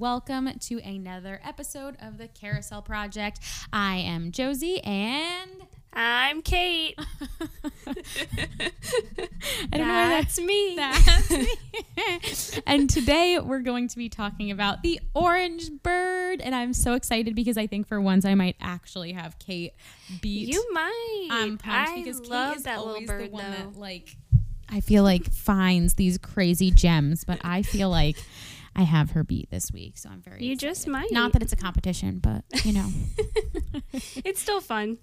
Welcome to another episode of the Carousel Project. I am Josie and I'm Kate. I don't know why that's me. That's me. And today we're going to be talking about the Orange Bird. And I'm so excited because I think for once I might actually have Kate beat. You might. I'm pumped because Kate is that always little bird, the one though. That like I feel like finds these crazy gems, but I feel like I have her beat this week, so I'm very excited. You just might. Not that it's a competition, but, you know. It's still fun.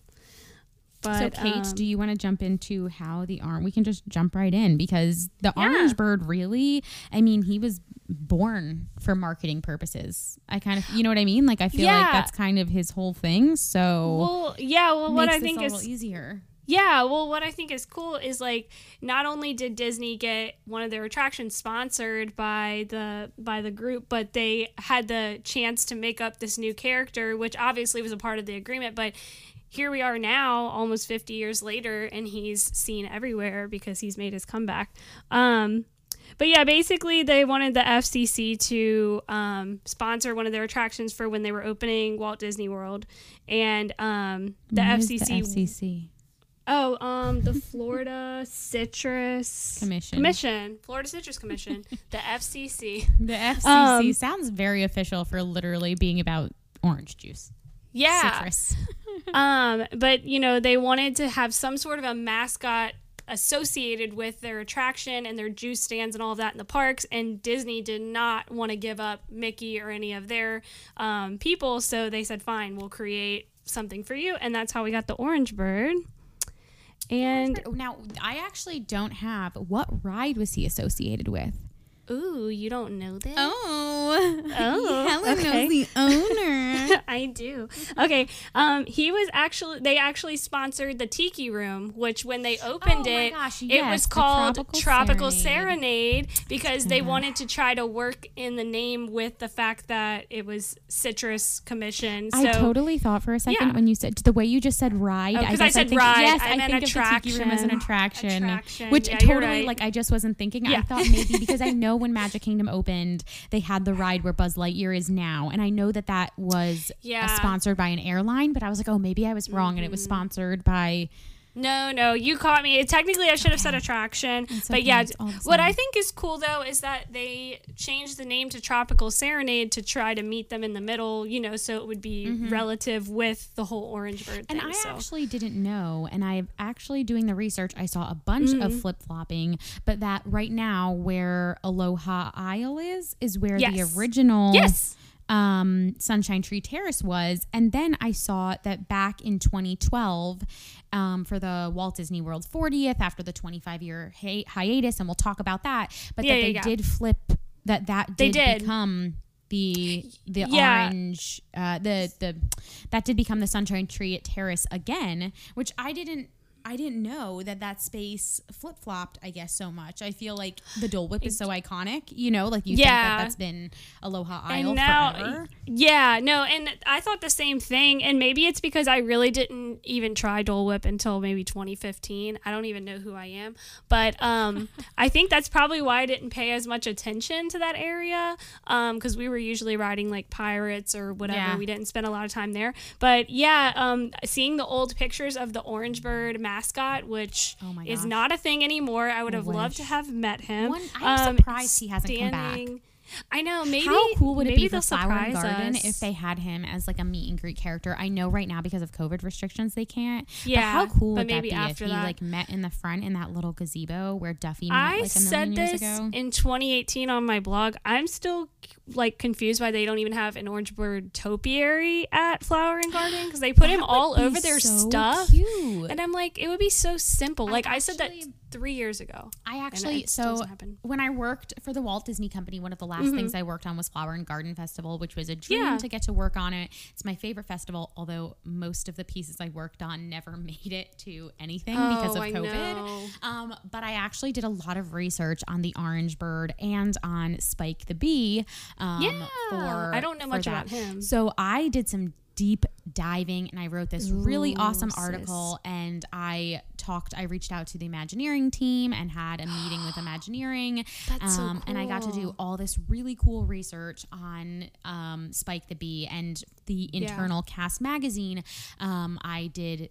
But, so, Kate, do you want to jump into how the orange... We can just jump right in, because the Orange Bird really... I mean, he was born for marketing purposes. I kind of... You know what I mean? Like, I feel like that's kind of his whole thing, so... Well, yeah, well, what I think is... Makes this a little easier. Yeah, well, what I think is cool is, like, not only did Disney get one of their attractions sponsored by the group, but they had the chance to make up this new character, which obviously was a part of the agreement. But here we are now, almost 50 years later, and he's seen everywhere because he's made his comeback. But yeah, basically they wanted the FCC to sponsor one of their attractions for when they were opening Walt Disney World. And the FCC... Is the FCC? Oh, the Florida Citrus Commission. Florida Citrus Commission. The FCC. The FCC sounds very official for literally being about orange juice. Yeah. Citrus. But, you know, they wanted to have some sort of a mascot associated with their attraction and their juice stands and all of that in the parks, and Disney did not want to give up Mickey or any of their people, so they said, fine, we'll create something for you, and that's how we got the Orange Bird. And now I actually don't have what ride was he associated with. Ooh, you don't know this? Oh, Helen knows the owner. I do. Okay, they actually sponsored the Tiki Room, which when they opened it was called Tropical Serenade because they wanted to try to work in the name with the fact that it was Citrus Commission. So, I totally thought for a second when you said the way you just said ride. Because I said ride. Yes, I think attraction. Of the Tiki Room as an attraction. Which totally right. Like I just wasn't thinking. Yeah. I thought maybe because I know. When Magic Kingdom opened, they had the ride where Buzz Lightyear is now, and I know that was sponsored by an airline, but I was like, oh, maybe I was wrong, and it was sponsored by... No, you caught me. Technically, I should have said attraction, but yeah. What I think is cool, though, is that they changed the name to Tropical Serenade to try to meet them in the middle, you know, so it would be relative with the whole Orange Bird thing. And I actually didn't know, and I'm actually doing the research, I saw a bunch of flip-flopping, but that right now where Aloha Isle is where the original... Yes. Sunshine Tree Terrace was, and then I saw that back in 2012 for the Walt Disney World 40th after the 25-year hiatus, and we'll talk about that, but did flip that did become the orange the that did become the Sunshine Tree Terrace again, which I didn't know that space flip-flopped, I guess, so much. I feel like the Dole Whip is so iconic, you know, like you think that's been Aloha Isle and now, forever. Yeah, no, and I thought the same thing, and maybe it's because I really didn't even try Dole Whip until maybe 2015. I don't even know who I am, but I think that's probably why I didn't pay as much attention to that area, because we were usually riding like Pirates or whatever. Yeah. We didn't spend a lot of time there, but seeing the old pictures of the Orange Bird mascot, which is not a thing anymore. I would have loved to have met him. I'm surprised he hasn't come back. I know. Maybe how cool would it be for Flower and Garden if they had him as like a meet and greet character? I know right now because of COVID restraftions they can't. Yeah. But how cool would that be if he like met in the front in that little gazebo where Duffy met like a million years ago? I said this in 2018 on my blog. I'm still like confused why they don't even have an Orange Bird topiary at Flower and Garden because they put him all over their stuff. Cute. And I'm like, it would be so simple. Like I said that 3 years ago. I actually, so when I worked for the Walt Disney Company, one of the last things I worked on was Flower and Garden Festival, which was a dream to get to work on it. It's my favorite festival, although most of the pieces I worked on never made it to anything because of COVID. But I actually did a lot of research on the Orange Bird and on Spike the Bee. I don't know much about him. So I did some deep diving, and I wrote this really awesome article, and I reached out to the Imagineering team and had a meeting with Imagineering. That's so cool. And I got to do all this really cool research on Spike the Bee and the internal cast magazine. I did,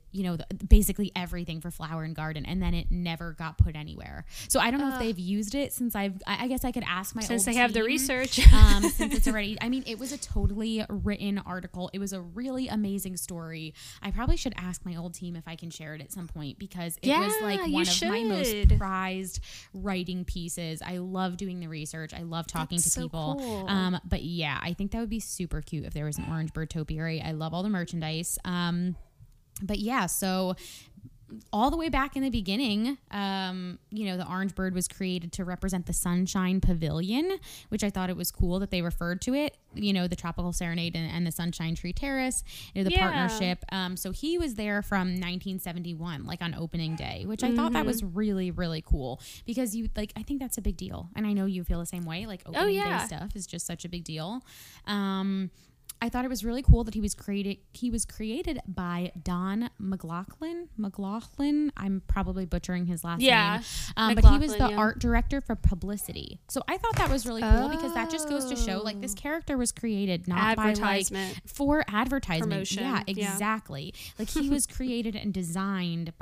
basically everything for Flower and Garden, and then it never got put anywhere. So I don't know if they've used it since I guess I could ask my old team, have the research. Since it's already, it was a totally written article. It was a really amazing story. I probably should ask my old team if I can share it at some point, because it was like one of my most prized writing pieces. I love doing the research. I love talking to people. Cool. But yeah, I think that would be super cute if there was an Orange Bird topiary. I love all the merchandise. But yeah, so all the way back in the beginning, the Orange Bird was created to represent the Sunshine Pavilion, which I thought it was cool that they referred to it, the Tropical Serenade and the Sunshine Tree Terrace, partnership. So he was there from 1971, like on opening day, which I thought that was really, really cool, because I think that's a big deal. And I know you feel the same way, like opening day stuff is just such a big deal. I thought it was really cool that he was created by Don McLaughlin. I'm probably butchering his last name. But he was the art director for publicity. So I thought that was really cool, because that just goes to show this character was created not by for advertisement. Promotion. Yeah, exactly. Yeah. He was created and designed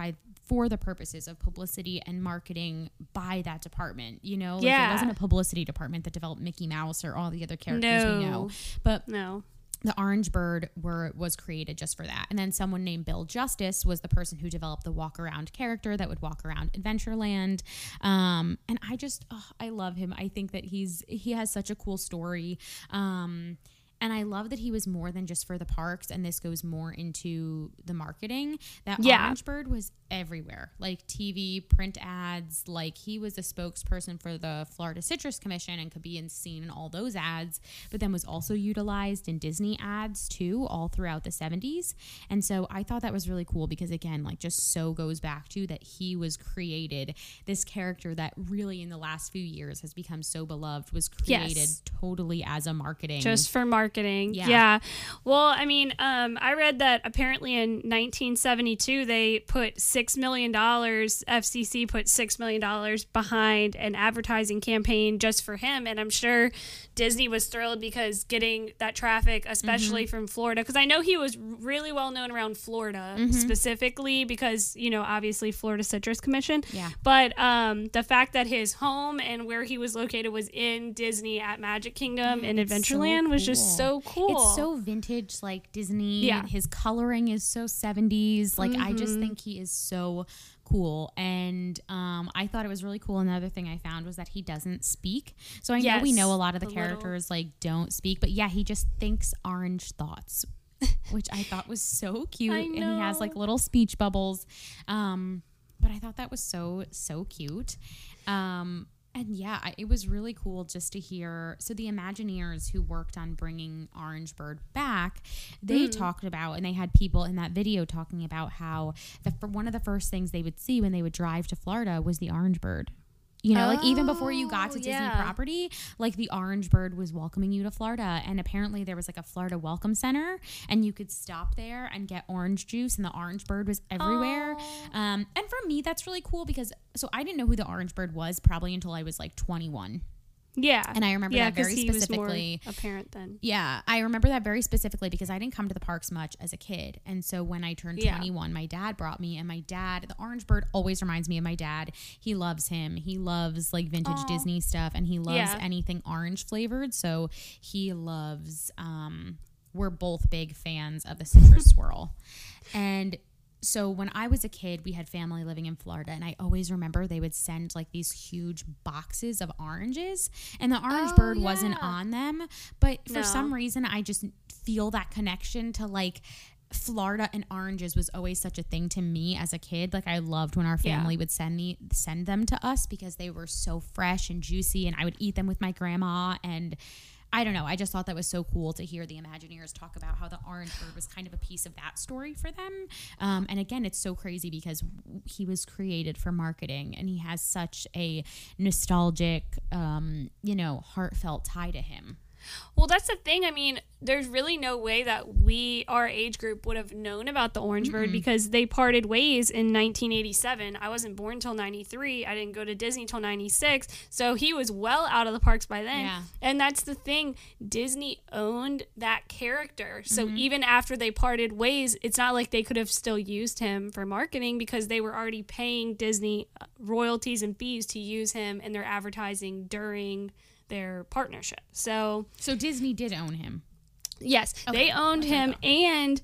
for the purposes of publicity and marketing by that department, it wasn't a publicity department that developed Mickey Mouse or all the other characters we know. But no. The Orange Bird was created just for that. And then someone named Bill Justice was the person who developed the walk-around character that would walk around Adventureland. And I just, I love him. I think that he has such a cool story. And I love that he was more than just for the parks, and this goes more into the marketing. That Orange Bird was everywhere, TV, print ads. He was a spokesperson for the Florida Citrus Commission and could be seen in all those ads, but then was also utilized in Disney ads too, all throughout the 70s. And so I thought that was really cool, because again, just so goes back to that he was created, this character that really in the last few years has become so beloved, was created totally as a marketing. Just for marketing. Well, I read that apparently in 1972 they put FCC put $6 million behind an advertising campaign just for him, and I'm sure Disney was thrilled, because getting that traffic, especially from Florida, because I know he was really well known around Florida specifically, because obviously Florida Citrus Commission, but the fact that his home and where he was located was in Disney at Magic Kingdom and Adventureland was just so cool. It's so vintage, Disney. Yeah. His coloring is so 70s. I just think he is so cool. And I thought it was really cool. Another thing I found was that he doesn't speak. So I know we know a lot of the characters don't speak, but he just thinks orange thoughts, which I thought was so cute. And he has little speech bubbles. But I thought that was so, so cute. And it was really cool just to hear. So the Imagineers who worked on bringing Orange Bird back, they talked about, and they had people in that video talking about how one of the first things they would see when they would drive to Florida was the Orange Bird. Even before you got to Disney property, the Orange Bird was welcoming you to Florida. And apparently there was a Florida Welcome Center, and you could stop there and get orange juice, and the Orange Bird was everywhere. And for me, that's really cool, because I didn't know who the Orange Bird was probably until I was 21. Yeah. And I remember that very specifically. Was more apparent then. Yeah. I remember that very specifically, because I didn't come to the parks much as a kid. And so when I turned 21, my dad brought me, and the Orange Bird always reminds me of my dad. He loves him. He loves vintage Disney stuff, and he loves anything orange flavored. So he loves, we're both big fans of the Citrus Swirl. And so when I was a kid, we had family living in Florida, and I always remember they would send these huge boxes of oranges, and the Orange Bird wasn't on them. But for some reason, I just feel that connection to Florida and oranges was always such a thing to me as a kid. I loved when our family would send them to us, because they were so fresh and juicy, and I would eat them with my grandma, and I don't know. I just thought that was so cool to hear the Imagineers talk about how the Orange Bird was kind of a piece of that story for them. And again, it's so crazy, because he was created for marketing, and he has such a nostalgic, heartfelt tie to him. Well, that's the thing. I mean, there's really no way that we, our age group, would have known about the Orange Bird because they parted ways in 1987. I wasn't born until 93. I didn't go to Disney until 96. So he was well out of the parks by then. Yeah. And that's the thing. Disney owned that character. So even after they parted ways, it's not like they could have still used him for marketing because they were already paying Disney royalties and fees to use him in their advertising during their partnership. So Disney did own him. Yes, okay. They owned him, and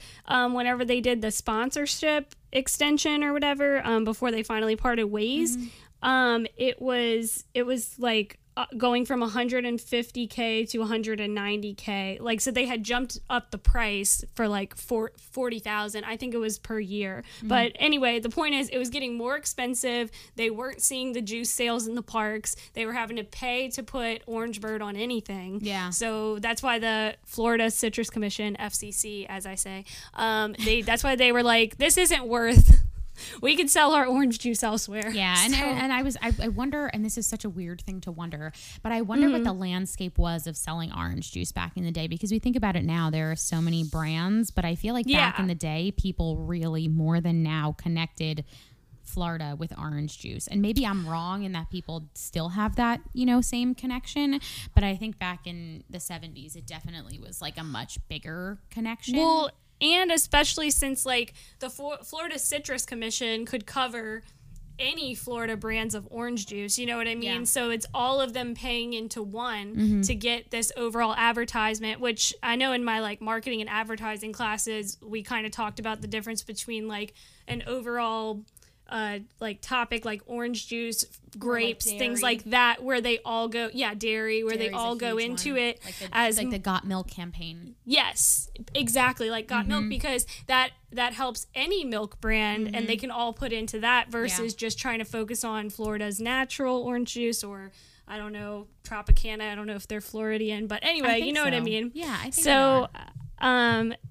whenever they did the sponsorship extension or whatever, before they finally parted ways, it was like going from 150K to 190K. Like, so they had jumped up the price for like 40,000. I think it was per year. But anyway, the point is it was getting more expensive. They weren't seeing the juice sales in the parks. They were having to pay to put Orange Bird on anything. Yeah. So that's why the Florida Citrus Commission, FCC, as I say, that's why they were like, this isn't worth. We could sell our orange juice elsewhere. Yeah, so. I wonder, and this is such a weird thing to wonder, but I wonder what the landscape was of selling orange juice back in the day, because we think about it now, there are so many brands, but I feel like back in the day, people really more than now connected Florida with orange juice. And maybe I'm wrong in that people still have that, same connection. But I think back in the 70s, it definitely was like a much bigger connection. Well, and especially since, like, the Florida Citrus Commission could cover any Florida brands of orange juice, you know what I mean? Yeah. So it's all of them paying into one to get this overall advertisement, which I know in my, like, marketing and advertising classes, we kind of talked about the difference between, like, an overall like topic, like orange juice, grapes, like things like that, where they all go, dairy, where Dairy's they all go into one. It like as like the Got Milk campaign. Yes, exactly, like Got Milk, because that helps any milk brand, and they can all put into that versus just trying to focus on Florida's natural orange juice, or I don't know, Tropicana. I don't know if they're Floridian, but anyway, you know what I mean? Yeah, I think so.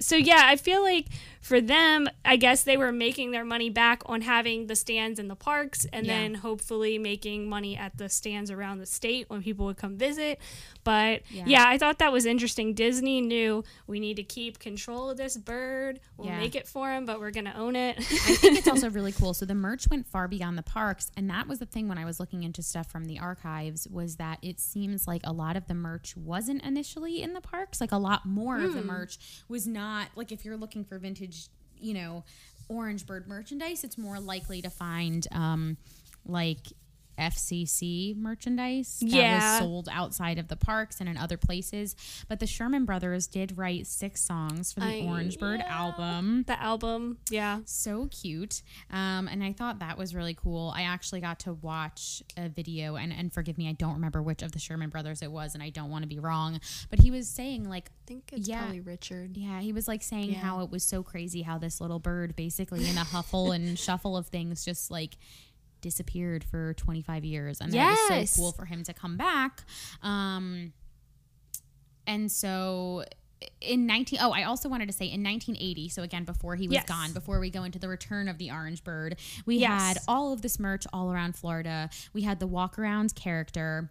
So I feel like for them, I guess they were making their money back on having the stands in the parks, and then hopefully making money at the stands around the state when people would come visit. But I thought that was interesting. Disney knew we need to keep control of this bird. We'll make it for him, but we're going to own it. I think it's also really cool. So the merch went far beyond the parks. And that was the thing when I was looking into stuff from the archives, was that it seems like a lot of the merch wasn't initially in the parks. Like a lot more of the merch was not, like, if you're looking for vintage, Orange Bird merchandise, it's more likely to find like FCC merchandise that was sold outside of the parks and in other places. But the Sherman Brothers did write 6 songs for the Orange Bird album. The album, so cute. And I thought that was really cool. I actually got to watch a video, and forgive me, I don't remember which of the Sherman Brothers it was, and I don't want to be wrong, but he was saying, like, I think it's probably Richard. Yeah, he was like saying how it was so crazy how this little bird, basically in a huffle and shuffle of things, just like disappeared for 25 years, and that was so cool for him to come back. And so I also wanted to say in 1980, so again, before he was gone, before we go into the return of the Orange Bird, we had all of this merch all around Florida. We had the walk around character.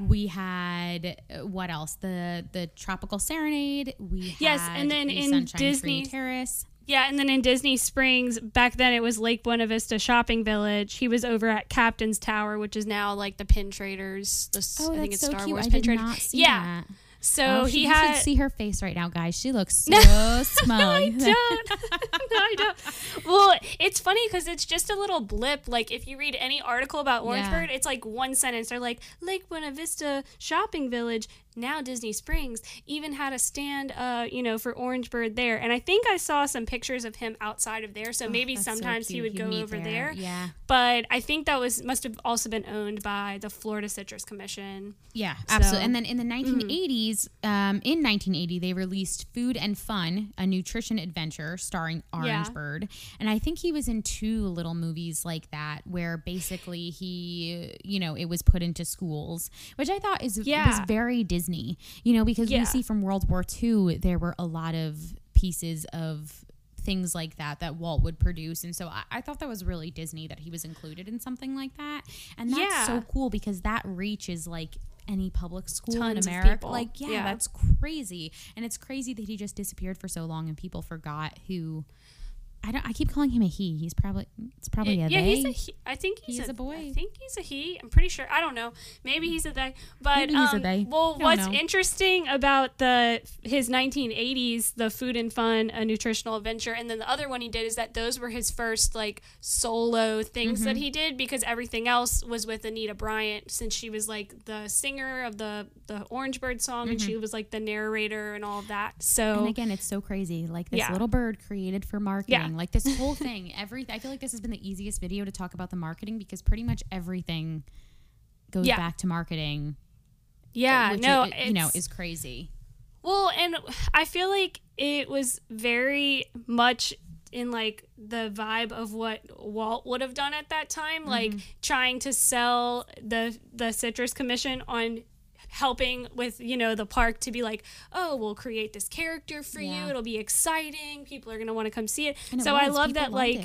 We had, what else? The Tropical Serenade. We had, and then the in Sunshine Disney Tree Terrace. Yeah, and then in Disney Springs, back then it was Lake Buena Vista Shopping Village. He was over at Captain's Tower, which is now like the Pin Traders. I think it's so Star cute. Wars I Pin Traders. Not see that. So you should see her face right now, guys. She looks so smug. No, I don't. Well, it's funny because it's just a little blip. Like, if you read any article about Orange Bird, it's like one sentence. They're like, Lake Buena Vista Shopping Village, now Disney Springs, even had a stand, for Orange Bird there. And I think I saw some pictures of him outside of there. So maybe sometimes he would go over there. Yeah. But I think that must have also been owned by the Florida Citrus Commission. Yeah, absolutely. And then in the 1980s, in 1980, they released Food and Fun, a nutrition adventure starring Orange Bird. And I think he was in 2 little movies like that, where basically he, it was put into schools, which I thought was very Disney. Because we see from World War II, there were a lot of pieces of things like that Walt would produce. And so I thought that was really Disney that he was included in something like that. And that's so cool, because that reaches like any public school in America. Like, yeah, that's crazy. And it's crazy that he just disappeared for so long and people forgot who. I keep calling him a he. He's probably, it's probably a they. Yeah, he's a he. I think he's a boy. I think he's a he. I'm pretty sure. I don't know. Maybe he's a they. But maybe he's a they. Well, what's interesting about his 1980s, the Food and Fun, A Nutritional Adventure, and then the other one he did is that those were his first like solo things that he did, because everything else was with Anita Bryant, since she was like the singer of the Orange Bird song and she was like the narrator and all of that. So, and again, it's so crazy. Like this little bird created for marketing. Yeah. Like this whole thing, I feel like this has been the easiest video to talk about the marketing, because pretty much everything goes back to marketing. Yeah, is crazy. Well, and I feel like it was very much in like the vibe of what Walt would have done at that time, like trying to sell the Citrus Commission on helping with, the park, to be like, oh, we'll create this character for you. It'll be exciting. People are going to want to come see it. And I love that. Like,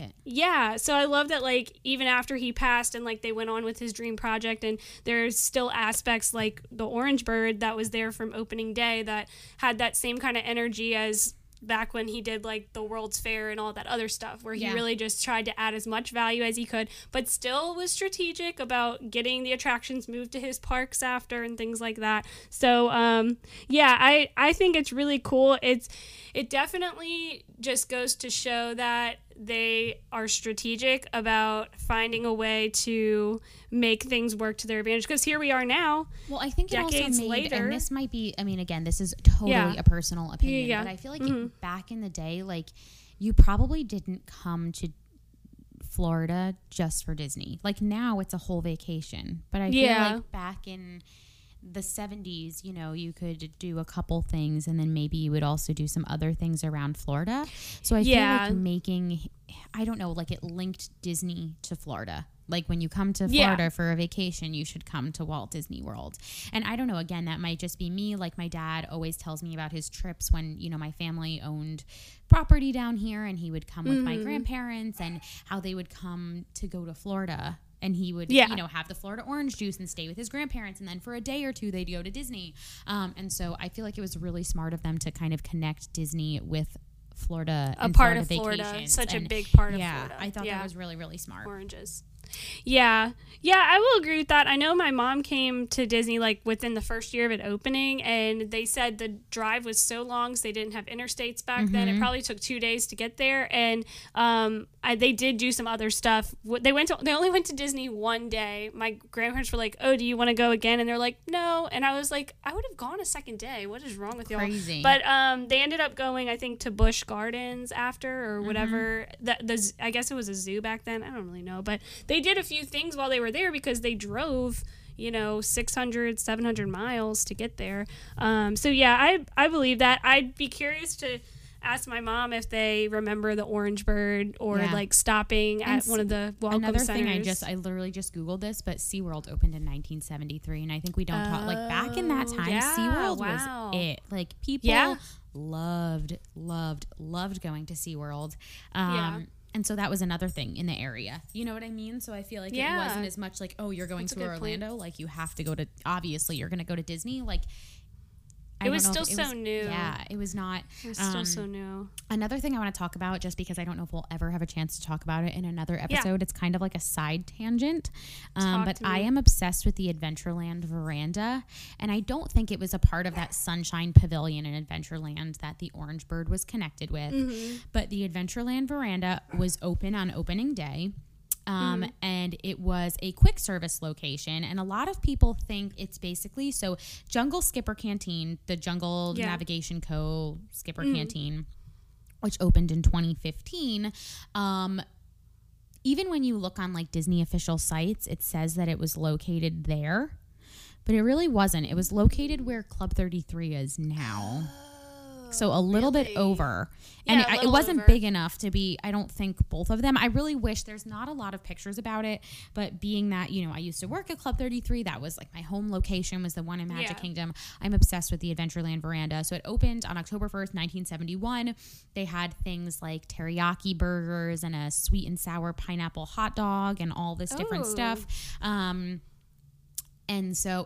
so I love that, like, even after he passed and like they went on with his dream project, and there's still aspects like the Orange Bird that was there from opening day that had that same kind of energy as back when he did like the World's Fair and all that other stuff, where he really just tried to add as much value as he could, but still was strategic about getting the attractions moved to his parks after and things like that. So I think it's really cool. It definitely just goes to show that they are strategic about finding a way to make things work to their advantage, because here we are now. Well, I think it also made, later, and this might be, I mean, again, this is totally a personal opinion, but I feel like back in the day, like, you probably didn't come to Florida just for Disney. Like, now it's a whole vacation, but I feel like back in the 70s, you could do a couple things, and then maybe you would also do some other things around Florida. So I feel like it linked Disney to Florida. Like, when you come to Florida for a vacation, you should come to Walt Disney World. And I don't know, again, that might just be me. Like, my dad always tells me about his trips when, my family owned property down here, and he would come with my grandparents, and how they would come to go to Florida. And he would, have the Florida orange juice and stay with his grandparents. And then for a day or two, they'd go to Disney. And so I feel like it was really smart of them to kind of connect Disney with Florida. A part of Florida. Such a big part of Florida. Yeah, I thought that was really, really smart. Oranges. Yeah. Yeah, I will agree with that. I know my mom came to Disney like within the first year of it opening, and they said the drive was so long, so they didn't have interstates back then. It probably took 2 days to get there, and they did do some other stuff. They only went to Disney one day. My grandparents were like, "Oh, do you want to go again?" And they're like, "No." And I was like, "I would have gone a second day. What is wrong with y'all?" Crazy. But they ended up going, I think, to Busch Gardens after, or whatever. I guess it was a zoo back then. I don't really know, but they did a few things while they were there, because they drove 600 700 miles to get there. I believe that. I'd be curious to ask my mom if they remember the Orange Bird, or like stopping at one of the welcome centers. Another thing, I literally just Googled this, but SeaWorld opened in 1973, and I think we don't talk, like, back in that time, SeaWorld was it. Like, people loved going to SeaWorld. And so that was another thing in the area. You know what I mean? So I feel like it wasn't as much like, oh, you're going to Orlando. Point. Like, you have to go to, obviously, you're going to go to Disney. Like, It was still so new. Yeah, it was not. It was still so new. Another thing I want to talk about, just because I don't know if we'll ever have a chance to talk about it in another episode. Yeah. It's kind of like a side tangent. But I am obsessed with the Adventureland veranda. And I don't think it was a part of that Sunshine Pavilion in Adventureland that the Orange Bird was connected with. But the Adventureland veranda was open on opening day. And it was a quick service location, and a lot of people think it's basically, so Jungle Skipper Canteen, the Jungle Navigation Co. Skipper Canteen, which opened in 2015, even when you look on like Disney official sites, it says that it was located there, but it really wasn't. It was located where Club 33 is now. So a little bit over. And it wasn't big enough to be, I don't think, both of them. I really wish, there's not a lot of pictures about it, but being that, I used to work at Club 33, that was like my home location, was the one in Magic Kingdom. I'm obsessed with the Adventureland veranda. So it opened on October 1st, 1971. They had things like teriyaki burgers and a sweet and sour pineapple hot dog and all this different stuff. And so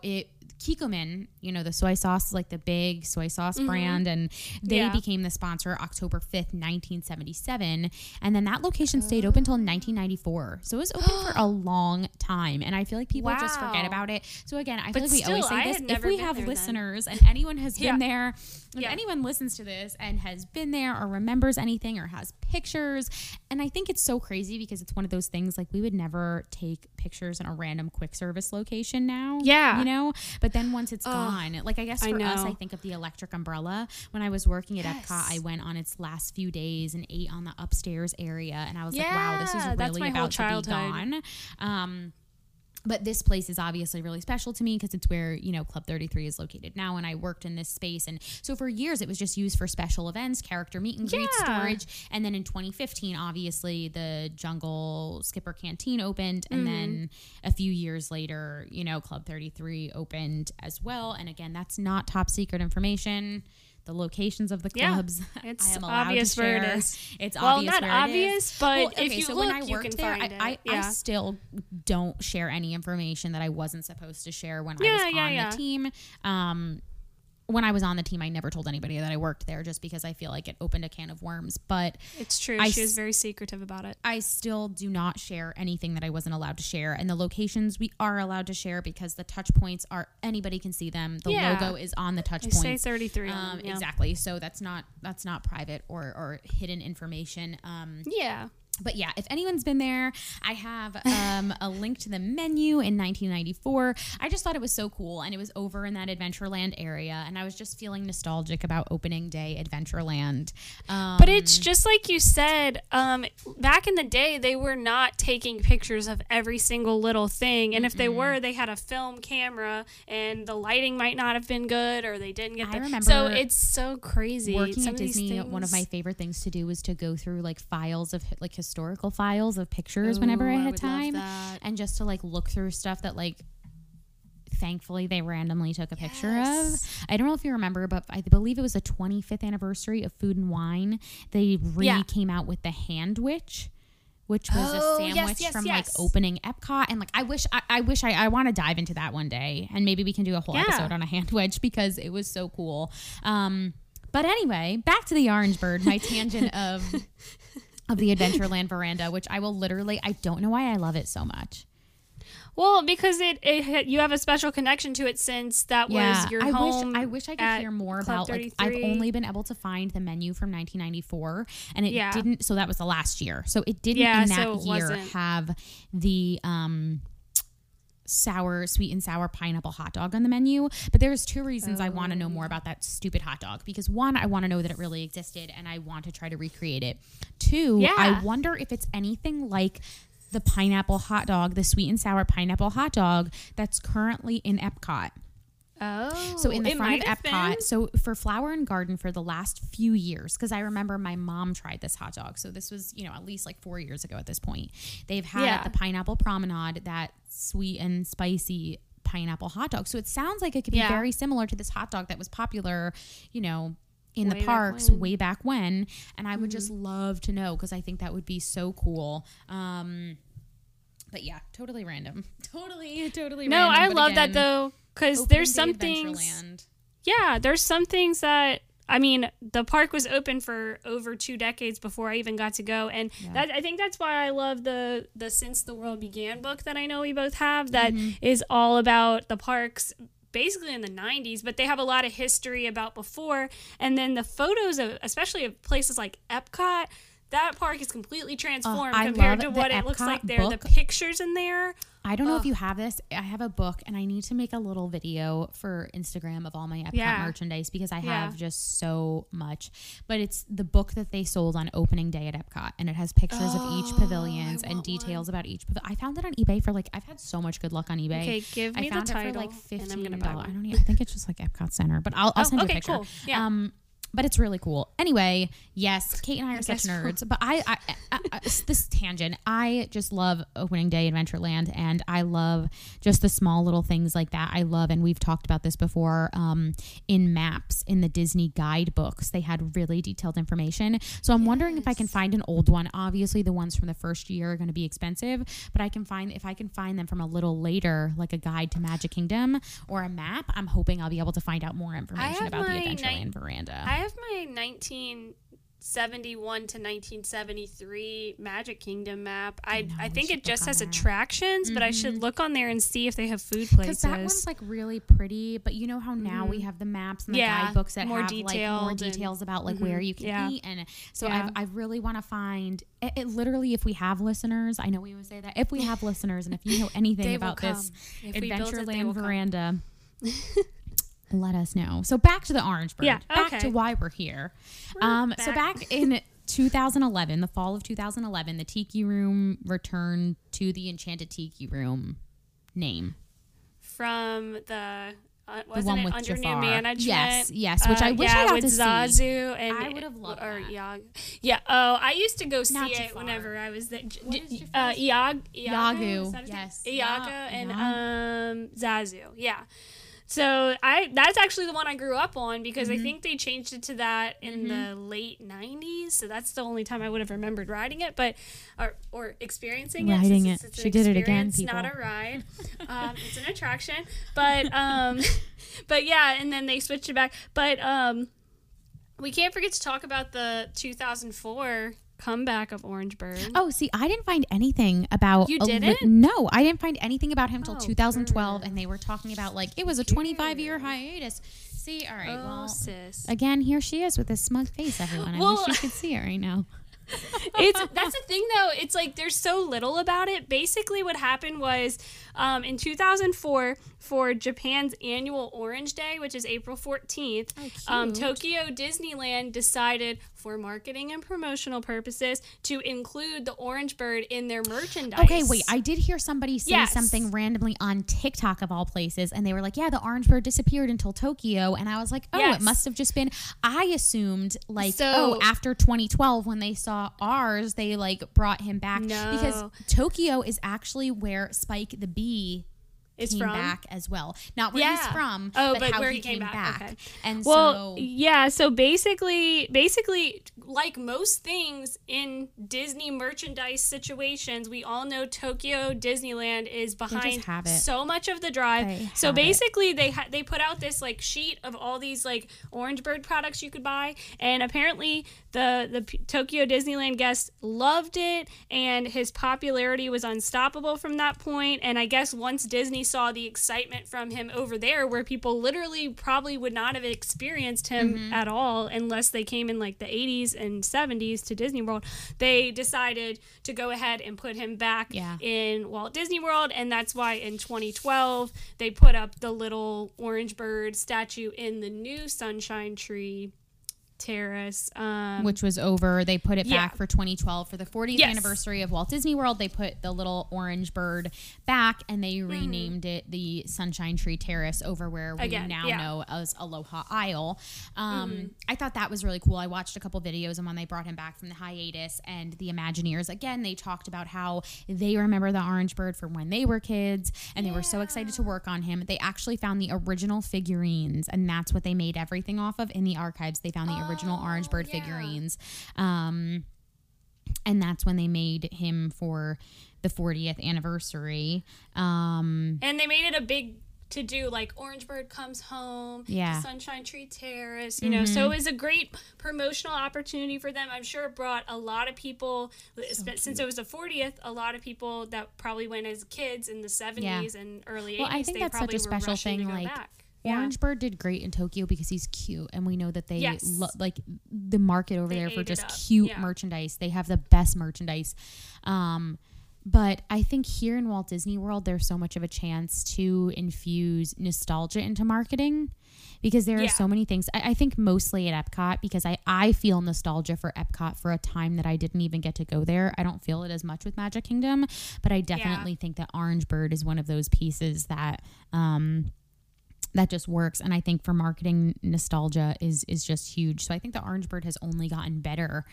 Kikkoman, you know, the soy sauce, like the big soy sauce brand, and they became the sponsor October 5th, 1977. And then that location stayed open until 1994. So it was open for a long time. And I feel like people just forget about it. So again, I feel like we always say this. If we have listeners and anyone has been there, if anyone listens to this and has been there or remembers anything or has pictures, and I think it's so crazy because it's one of those things like we would never take pictures in a random quick service location now. Yeah. You know? But then once it's gone, like I guess for us, I think of the Electric Umbrella. When I was working at Epcot, I went on its last few days and ate on the upstairs area. And I was like, wow, this is really about to be gone. But this place is obviously really special to me because it's where, you know, Club 33 is located now, and I worked in this space. And so for years, it was just used for special events, character meet and greet, storage. And then in 2015, obviously, the Jungle Skipper Canteen opened. And then a few years later, you know, Club 33 opened as well. And again, that's not top secret information. The locations of the clubs. Yeah, it's obvious where it is. It's obvious where it is. Well, not obvious, but if you look, you can find it. I still don't share any information that I wasn't supposed to share when I was on the team. When I was on the team, I never told anybody that I worked there just because I feel like it opened a can of worms. But it's true. She was very secretive about it. I still do not share anything that I wasn't allowed to share. And the locations we are allowed to share because the touch points are anybody can see them. The logo is on the touch points. Say 33. Exactly. So that's not private or hidden information. But yeah, if anyone's been there, I have a link to the menu in 1994. I just thought it was so cool, and it was over in that Adventureland area, and I was just feeling nostalgic about opening day Adventureland. But it's just like you said, back in the day, they were not taking pictures of every single little thing, and if they were, they had a film camera, and the lighting might not have been good, or they didn't get remember so it's so crazy. Working at Disney, one of my favorite things to do was to go through like files of like historical files of pictures whenever I had time, and just to like look through stuff that like thankfully they randomly took a picture of. I don't know if you remember, but I believe it was the 25th anniversary of Food and Wine. They came out with the hand witch, which was a sandwich from like opening Epcot. And like, I want to dive into that one day, and maybe we can do a whole episode on a hand wedge because it was so cool. But anyway, back to the Orange Bird, my tangent of the Adventureland veranda, which I will literally, I don't know why I love it so much. Well, because it you have a special connection to it since that was your home. I wish I could hear more about, like, I've only been able to find the menu from 1994, and it didn't, so that was the last year. So it didn't in that year have the, sweet and sour pineapple hot dog on the menu. But there's two reasons I want to know more about that stupid hot dog, because one, I want to know that it really existed and I want to try to recreate it. Two, I wonder if it's anything like the pineapple hot dog, the sweet and sour pineapple hot dog that's currently in Epcot. Oh, so in the front of Epcot. So for Flower and Garden for the last few years, because I remember my mom tried this hot dog. So this was, you know, at least like 4 years ago at this point. They've had at the Pineapple Promenade that sweet and spicy pineapple hot dog. So it sounds like it could be very similar to this hot dog that was popular, you know, in the parks way back when. And I would just love to know, because I think that would be so cool. But yeah, totally random. Totally random. No, I love that though. Because there's some things that, I mean, the park was open for over 2 decades before I even got to go. And I think that's why I love the Since the World Began book that I know we both have that is all about the parks basically in the 90s, but they have a lot of history about before. And then the photos, especially of places like Epcot, that park is completely transformed compared to what it looks like there. Book. The pictures in there. I don't know if you have this. I have a book, and I need to make a little video for Instagram of all my Epcot merchandise because I have just so much. But it's the book that they sold on opening day at Epcot, and it has pictures of each pavilions and details about each. I found it on eBay for like, I've had so much good luck on eBay. Okay, give me the title. I found it for like $15. I don't even think it's just like Epcot Center, but I'll send you a picture. Cool. Yeah. but it's really cool. Anyway, yes, Kate and I are such nerds, but I this tangent, I just love opening day Adventureland, and I love just the small little things like that. I love, and we've talked about this before, in maps, in the Disney guidebooks, they had really detailed information. So I'm wondering if I can find an old one. Obviously the ones from the first year are going to be expensive, but if I can find them from a little later, like a guide to Magic Kingdom or a map, I'm hoping I'll be able to find out more information about the Adventureland veranda. I have my 1971 to 1973 Magic Kingdom map. I think it just has attractions, but I should look on there and see if they have food places. Because that one's like really pretty, but you know how now we have the maps and the guidebooks that have like more details about like where you can eat, and so I really want to find it. Literally, if we have listeners, I know we always say that, if we have listeners, and if you know anything about this Adventureland veranda. Let us know. So back to the Orange Bird. Yeah, back to why we're here. So back in 2011, the fall of 2011, the Tiki Room returned to the Enchanted Tiki Room name from the wasn't it Under New Management? Yes, which I wish I got to see. Yeah, with Zazu and I would have loved that. Iago. Yeah. Oh, I used to go see it whenever I was there. Iago. Yes. Iago and Zazu. Yeah. So that's actually the one I grew up on, because I think they changed it to that in the late 90s. So that's the only time I would have remembered riding it, but or experiencing it. Riding it. She did it again, people. It's not a ride. It's an attraction. But yeah, and then they switched it back. But we can't forget to talk about the 2004 comeback of Orange Bird. Oh, see, I didn't find anything about... You didn't? No, I didn't find anything about him till 2012, and they were talking about, like, it was a 25-year hiatus. See, all right, sis. Again, here she is with a smug face, everyone. I wish you could see it right now. That's the thing, though. It's like there's so little about it. Basically, what happened was in 2004, for Japan's annual Orange Day, which is April 14th, Tokyo Disneyland decided, for marketing and promotional purposes, to include the Orange Bird in their merchandise. Okay, wait. I did hear somebody say something randomly on TikTok, of all places, and they were like, yeah, the Orange Bird disappeared until Tokyo. And I was like, it must have just been, I assumed, like, after 2012, when they saw ours, they like brought him back. No. Because Tokyo is actually where Spike the Bee came back as well. Not where he's from, but how where he came back. Okay. And so basically, like most things in Disney merchandise situations, we all know Tokyo Disneyland is behind so much of the drive. So basically, they put out this like sheet of all these like Orange Bird products you could buy, and apparently the Tokyo Disneyland guest loved it, and his popularity was unstoppable from that point. And I guess once Disney saw the excitement from him over there, where people literally probably would not have experienced him at all unless they came in like the 80s and 70s to Disney World, they decided to go ahead and put him back in Walt Disney World. And that's why in 2012 they put up the little Orange Bird statue in the new Sunshine Tree Terrace, which was over. They put it back for 2012 for the 40th anniversary of Walt Disney World. They put the little Orange Bird back, and they renamed it the Sunshine Tree Terrace over where we now know as Aloha Isle. I thought that was really cool. I watched a couple videos, and when they brought him back from the hiatus, and the Imagineers again, they talked about how they remember the Orange Bird from when they were kids, and they were so excited to work on him. They actually found the original figurines, and that's what they made everything off of in the archives. They found the original Orange Bird figurines, and that's when they made him for the 40th anniversary, and they made it a big to do, like Orange Bird comes home, to Sunshine Tree Terrace, you know. So it was a great promotional opportunity for them. I'm sure it brought a lot of people. Since it was the 40th, a lot of people that probably went as kids in the 70s and early 80s. Well, I think that's such a special thing. Like, Orange Bird did great in Tokyo because he's cute, and we know that they like the market over there for just cute merchandise. They have the best merchandise. But I think here in Walt Disney World, there's so much of a chance to infuse nostalgia into marketing, because there are so many things. I think mostly at Epcot, because I feel nostalgia for Epcot for a time that I didn't even get to go there. I don't feel it as much with Magic Kingdom, but I definitely think that Orange Bird is one of those pieces that that just works. And I think for marketing, nostalgia is just huge. So I think the Orange Bird has only gotten better.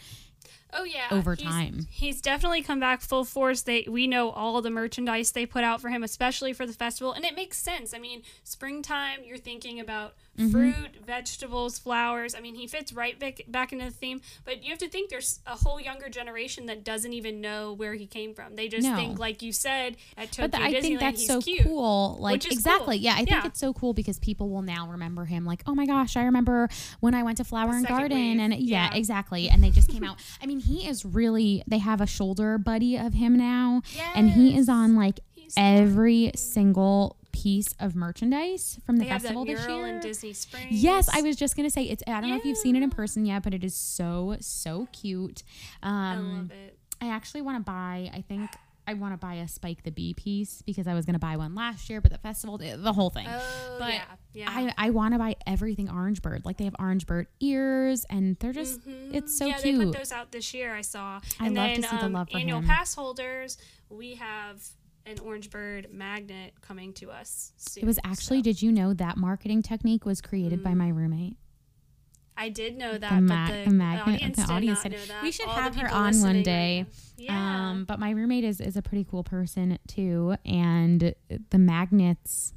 Oh yeah, over time. He's definitely come back full force. We know all the merchandise they put out for him, especially for the festival, and it makes sense. I mean, springtime, you're thinking about fruit, vegetables, flowers. I mean, he fits right back into the theme, but you have to think there's a whole younger generation that doesn't even know where he came from. They just think, like you said, at Tokyo Disneyland, he's cute. But I think that's so cool. Like, exactly. Cool. Yeah, I think it's so cool because people will now remember him like, oh my gosh, I remember when I went to Flower and Garden. And yeah, exactly. And they just came out. I mean, he is really, they have a shoulder buddy of him now. Yes. And he is on like every single piece of merchandise from the festival this year. They have that mural in Disney Springs. Yes, I was just going to say, I don't know if you've seen it in person yet, but it is so, so cute. I love it. I actually want to buy, I want to buy a Spike the Bee piece because I was going to buy one last year, but the festival, the whole thing. Oh, but yeah. I want to buy everything Orange Bird. Like, they have Orange Bird ears, and they're just, it's so cute. Yeah, they put those out this year, I saw. And I love to see the love for annual him. Pass holders, we have an Orange Bird magnet coming to us soon. It was actually, did you know that marketing technique was created by my roommate? I did know that, but the audience did not know that. We should have her on one day. Yeah. But my roommate is a pretty cool person too, and the magnets.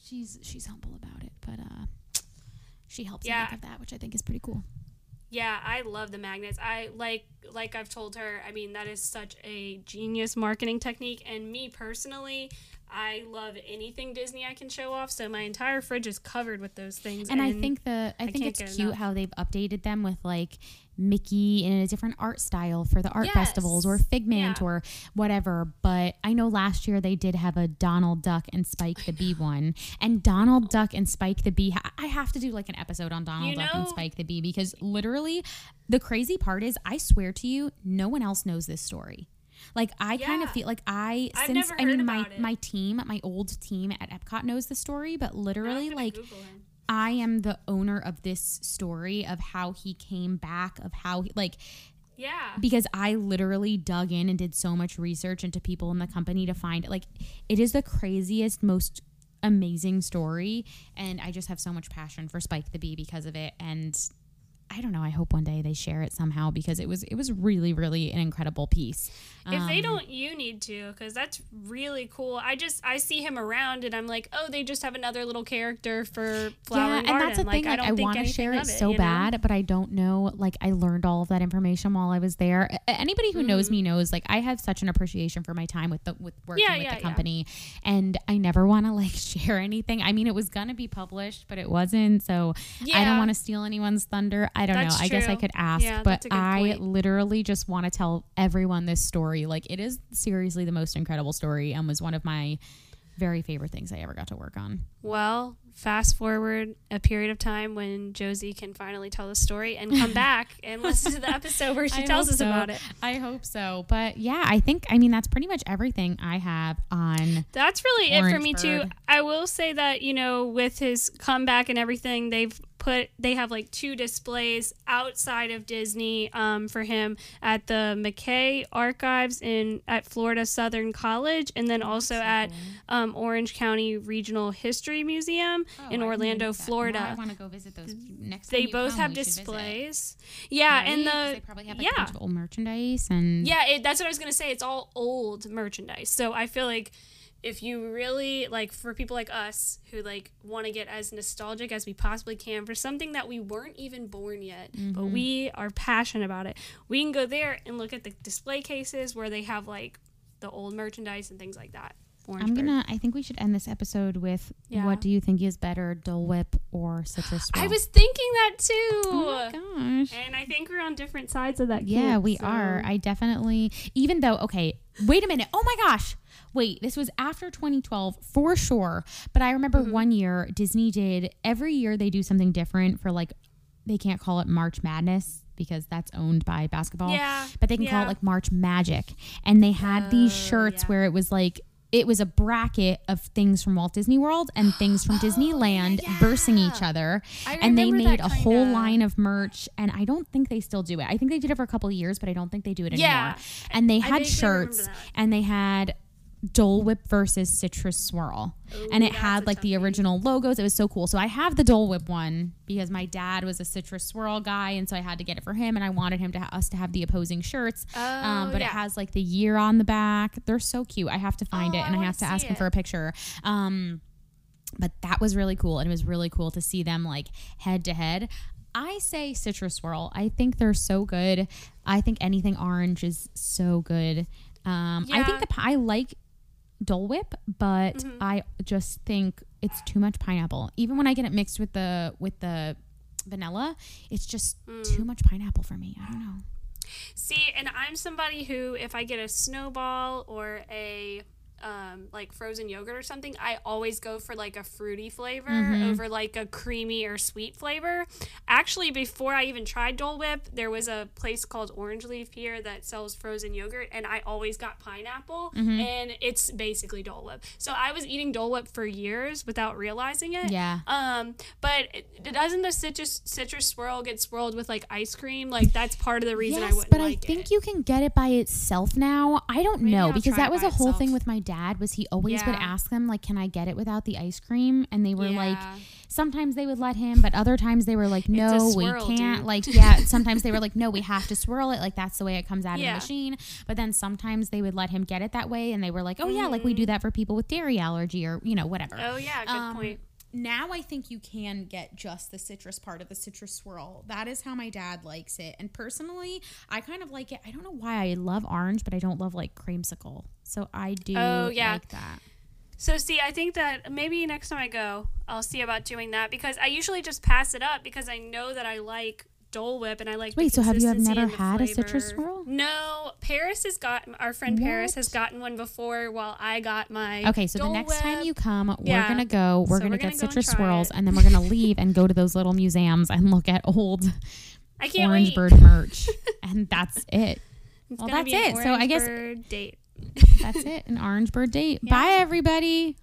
She's humble about it, but she helps me think of that, which I think is pretty cool. Yeah, I love the magnets. I like I've told her, I mean, that is such a genius marketing technique, and me personally, I love anything Disney I can show off, so my entire fridge is covered with those things. And I think it's cute how they've updated them with like Mickey in a different art style for the art festivals, or Figment or whatever. But I know last year they did have a Donald Duck and Spike the Bee one, and Donald Duck and Spike the Bee. I have to do like an episode on Donald Duck and Spike the Bee, because literally the crazy part is, I swear to you, no one else knows this story. Like, I kind of feel like my team, my old team at Epcot knows the story, but literally like I am the owner of this story of how he came back, of how he because I literally dug in and did so much research into people in the company to find it. Like, it is the craziest, most amazing story. And I just have so much passion for Spike the Bee because of it. And I don't know. I hope one day they share it somehow, because it was really, really an incredible piece. If they don't, you need to, because that's really cool. I see him around and I'm like, oh, they just have another little character for Flower and Garden. That's the thing. I want to share it so bad, but I don't know. Like, I learned all of that information while I was there. Anybody who knows me knows, like, I have such an appreciation for my time with working with the company, and I never want to like share anything. I mean, it was gonna be published, but it wasn't. So I don't want to steal anyone's thunder. I don't know. I guess I could ask, but I literally just want to tell everyone this story. Like, it is seriously the most incredible story, and was one of my very favorite things I ever got to work on. Well, fast forward a period of time when Josie can finally tell the story and come back and listen to the episode where she tells us about it. I hope so. But yeah, I mean, that's pretty much everything I have on. That's really it for me too. I will say that, you know, with his comeback and everything, they have like two displays outside of Disney for him at the McKay Archives at Florida Southern College, and then also at Orange County Regional History Museum in Orlando, Florida. Well, I want to go visit those next time. They both have displays. Yeah, right? And they probably have like a bunch of old merchandise and that's what I was gonna say. It's all old merchandise, so I feel like, if you really, like, for people like us who, like, want to get as nostalgic as we possibly can for something that we weren't even born yet, but we are passionate about it, we can go there and look at the display cases where they have, like, the old merchandise and things like that. I think we should end this episode with what do you think is better, Dole Whip or Citrus Swirl? I was thinking that too. Oh my gosh. And I think we're on different sides of that. Yeah, we are. I definitely, even though, okay, wait a minute. Oh my gosh. Wait, this was after 2012 for sure. But I remember one year Disney did, every year they do something different for, like, they can't call it March Madness, because that's owned by basketball. Yeah. But they can call it like March Magic. And they had these shirts where it was like, it was a bracket of things from Walt Disney World and things from Disneyland versing each other. And they made a whole line of merch, and I don't think they still do it. I think they did it for a couple of years, but I don't think they do it anymore. And they had shirts, and they had Dole Whip versus Citrus Swirl. Ooh, and it had like the original logos. It was so cool. So I have the Dole Whip one because my dad was a Citrus Swirl guy, and so I had to get it for him, and I wanted him to us to have the opposing shirts. It has like the year on the back. They're so cute. I have to find it, and I have to ask him for a picture. But that was really cool, and it was really cool to see them like head to head. I say Citrus Swirl. I think they're so good. I think anything orange is so good. I think I like Dole Whip, but I just think it's too much pineapple. Even when I get it mixed with the vanilla, it's just too much pineapple for me. I don't know. See, and I'm somebody who, if I get a snowball or a like frozen yogurt or something, I always go for like a fruity flavor over like a creamy or sweet flavor. Actually, before I even tried Dole Whip, there was a place called Orange Leaf here that sells frozen yogurt, and I always got pineapple, and it's basically Dole Whip. So I was eating Dole Whip for years without realizing it. Yeah. But doesn't the citrus swirl get swirled with like ice cream? Like that's part of the reason I wouldn't like it. Yes, but I think you can get it by itself now. I don't know, because that was a whole thing with my dad, was he always would ask them like, can I get it without the ice cream? And they were like, sometimes they would let him, but other times they were like, no, swirl, we can't, dude. Like sometimes they were like, no, we have to swirl it, like that's the way it comes out of the machine. But then sometimes they would let him get it that way, and they were like, oh yeah, like we do that for people with dairy allergy or, you know, whatever. Oh yeah, good point. Now I think you can get just the citrus part of the citrus swirl. That is how my dad likes it. And personally, I kind of like it. I don't know why I love orange, but I don't love like creamsicle. So I do like that. So see, I think that maybe next time I go, I'll see about doing that, because I usually just pass it up because I know that I like Dole Whip and I like the consistency. Wait, so have you never had a citrus swirl? No. Paris has gotten one before while I got my Dole the next Whip. Time you come, we're going to go. We're going to get citrus swirls and then we're going to leave and go to those little museums and look at old Orange Bird merch. And that's it. It's that's it. So I guess Bird date. That's it. An Orange Bird date. Yeah. Bye everybody.